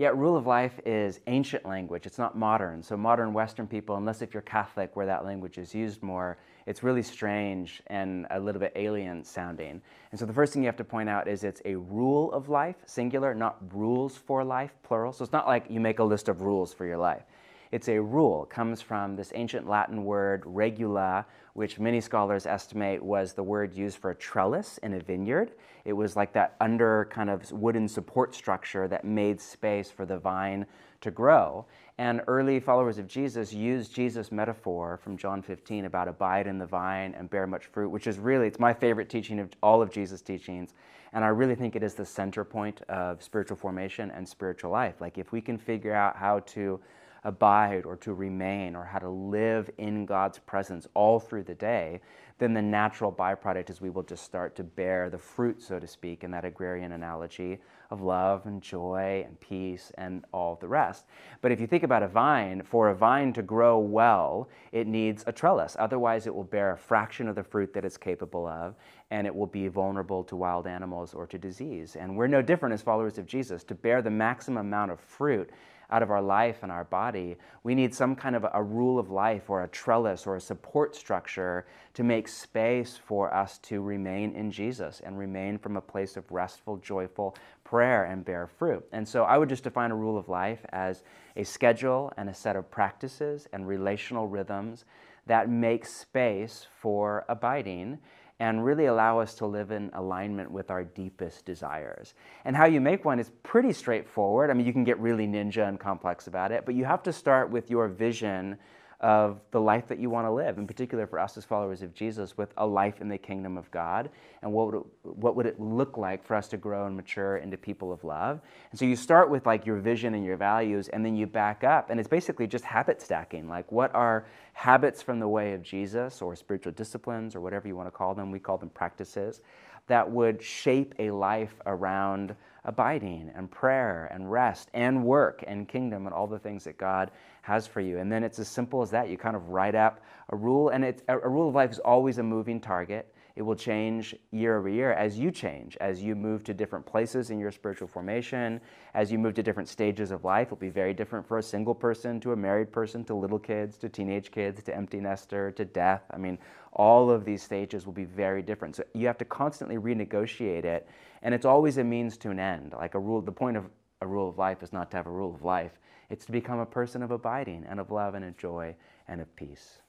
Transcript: Yet rule of life is ancient language, it's not modern. So modern Western people, unless if you're Catholic where that language is used more, it's really strange and a little bit alien sounding. And so the first thing you have to point out is it's a rule of life, singular, not rules for life, plural. So it's not like you make a list of rules for your life. It's a rule. It comes from this ancient Latin word regula, which many scholars estimate was the word used for a trellis in a vineyard. It was like that under kind of wooden support structure that made space for the vine to grow. And early followers of Jesus used Jesus' metaphor from John 15 about abide in the vine and bear much fruit, which is really, it's my favorite teaching of all of Jesus' teachings. And I really think it is the center point of spiritual formation and spiritual life. Like if we can figure out how to abide or to remain or how to live in God's presence all through the day, then the natural byproduct is we will just start to bear the fruit, so to speak, in that agrarian analogy of love and joy and peace and all the rest. But if you think about a vine, for a vine to grow well, it needs a trellis. Otherwise, it will bear a fraction of the fruit that it's capable of, and it will be vulnerable to wild animals or to disease. And we're no different as followers of Jesus. To bear the maximum amount of fruit out of our life and our body, we need some kind of a rule of life or a trellis or a support structure to make space for us to remain in Jesus and remain from a place of restful, joyful prayer and bear fruit. And so I would just define a rule of life as a schedule and a set of practices and relational rhythms that make space for abiding and really allow us to live in alignment with our deepest desires. And how you make one is pretty straightforward. I mean, you can get really ninja and complex about it, but you have to start with your vision of the life that you want to live, in particular for us as followers of Jesus, with a life in the kingdom of God, and what would it look like for us to grow and mature into people of love. And so you start with like your vision and your values, and then you back up, and it's basically just habit stacking. Like, what are habits from the way of Jesus, or spiritual disciplines, or whatever you want to call them? We call them practices that would shape a life around abiding and prayer and rest and work and kingdom and all the things that God has for you. And then it's as simple as that. You kind of write up a rule, and it's a rule of life is always a moving target. It will change year over year as you move to different places in your spiritual formation, as you move to different stages of life. It'll be very different for a single person, to a married person, to little kids, to teenage kids, to empty nester, to death. I mean, all of these stages will be very different. So you have to constantly renegotiate it, and it's always a means to an end. Like a rule, the point of a rule of life is not to have a rule of life. It's to become a person of abiding and of love and of joy and of peace.